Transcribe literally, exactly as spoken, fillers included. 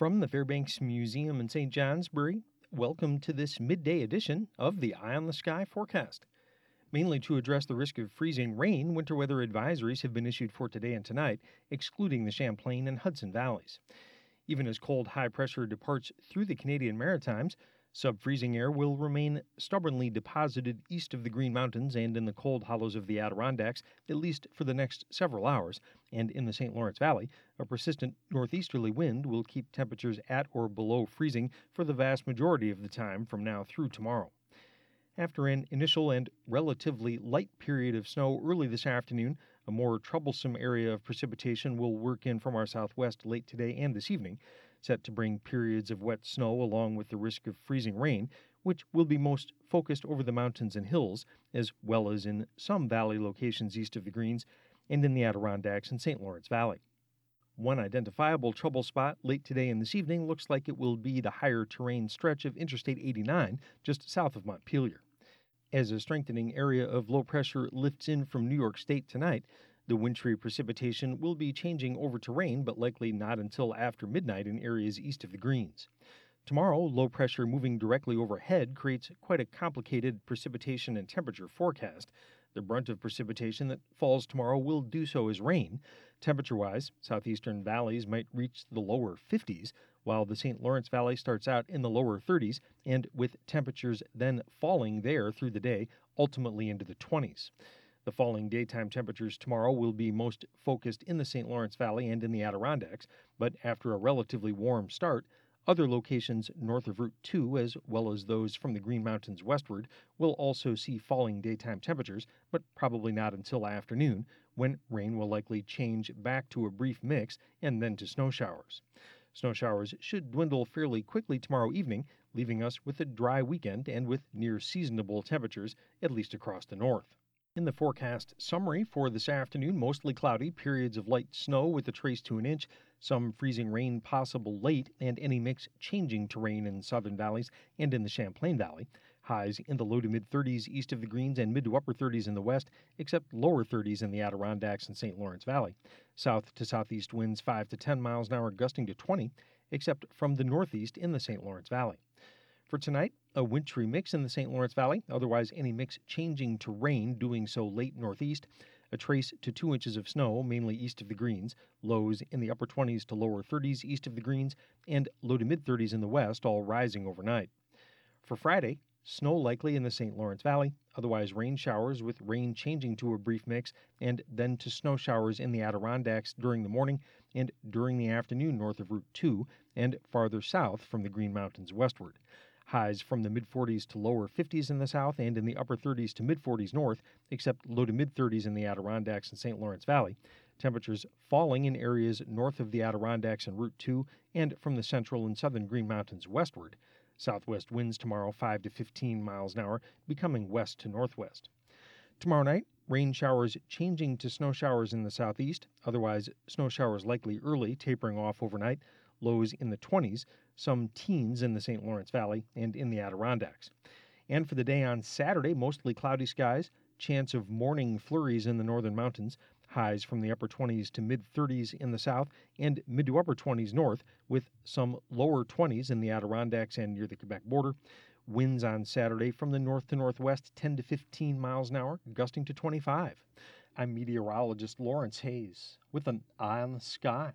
From the Fairbanks Museum in Saint Johnsbury, welcome to this midday edition of the Eye on the Sky forecast. Mainly to address the risk of freezing rain, winter weather advisories have been issued for today and tonight, excluding the Champlain and Hudson valleys. Even as cold high pressure departs through the Canadian Maritimes, sub-freezing air will remain stubbornly deposited east of the Green Mountains and in the cold hollows of the Adirondacks, at least for the next several hours, and in the Saint Lawrence Valley, a persistent northeasterly wind will keep temperatures at or below freezing for the vast majority of the time from now through tomorrow. After an initial and relatively light period of snow early this afternoon, a more troublesome area of precipitation will work in from our southwest late today and this evening, set to bring periods of wet snow along with the risk of freezing rain, which will be most focused over the mountains and hills, as well as in some valley locations east of the Greens and in the Adirondacks and Saint Lawrence Valley. One identifiable trouble spot late today and this evening looks like it will be the higher terrain stretch of Interstate eighty-nine just south of Montpelier. As a strengthening area of low pressure lifts in from New York State tonight, the wintry precipitation will be changing over to rain, but likely not until after midnight in areas east of the Greens. Tomorrow, low pressure moving directly overhead creates quite a complicated precipitation and temperature forecast. The brunt of precipitation that falls tomorrow will do so as rain. Temperature-wise, southeastern valleys might reach the lower fifties, while the Saint Lawrence Valley starts out in the lower thirties, and with temperatures then falling there through the day, ultimately into the twenties. The falling daytime temperatures tomorrow will be most focused in the Saint Lawrence Valley and in the Adirondacks, but after a relatively warm start, other locations north of Route two, as well as those from the Green Mountains westward, will also see falling daytime temperatures, but probably not until afternoon, when rain will likely change back to a brief mix and then to snow showers. Snow showers should dwindle fairly quickly tomorrow evening, leaving us with a dry weekend and with near-seasonable temperatures, at least across the north. In the forecast summary for this afternoon, mostly cloudy, periods of light snow with a trace to an inch, some freezing rain possible late, and any mix changing to rain in southern valleys and in the Champlain Valley. Highs in the low to mid-thirties east of the Greens and mid to upper thirties in the west, except lower thirties in the Adirondacks and Saint Lawrence Valley. South to southeast winds five to ten miles an hour, gusting to twenty, except from the northeast in the Saint Lawrence Valley. For tonight, a wintry mix in the Saint Lawrence Valley, otherwise any mix changing to rain, doing so late northeast, a trace to two inches of snow, mainly east of the Greens, lows in the upper twenties to lower thirties east of the Greens, and low to mid-thirties in the west, all rising overnight. For Friday, snow likely in the Saint Lawrence Valley, otherwise rain showers with rain changing to a brief mix, and then to snow showers in the Adirondacks during the morning and during the afternoon north of Route two and farther south from the Green Mountains westward. Highs from the mid-forties to lower fifties in the south and in the upper thirties to mid-forties north, except low to mid-thirties in the Adirondacks and Saint Lawrence Valley. Temperatures falling in areas north of the Adirondacks and Route two and from the central and southern Green Mountains westward. Southwest winds tomorrow five to fifteen miles an hour, becoming west to northwest. Tomorrow night, rain showers changing to snow showers in the southeast, otherwise snow showers likely early, tapering off overnight. Lows in the twenties, some teens in the Saint Lawrence Valley and in the Adirondacks. And for the day on Saturday, mostly cloudy skies, chance of morning flurries in the northern mountains, highs from the upper twenties to mid-thirties in the south and mid to upper twenties north, with some lower twenties in the Adirondacks and near the Quebec border. Winds on Saturday from the north to northwest ten to fifteen miles an hour, gusting to twenty-five. I'm meteorologist Lawrence Hayes with an Eye on the Sky.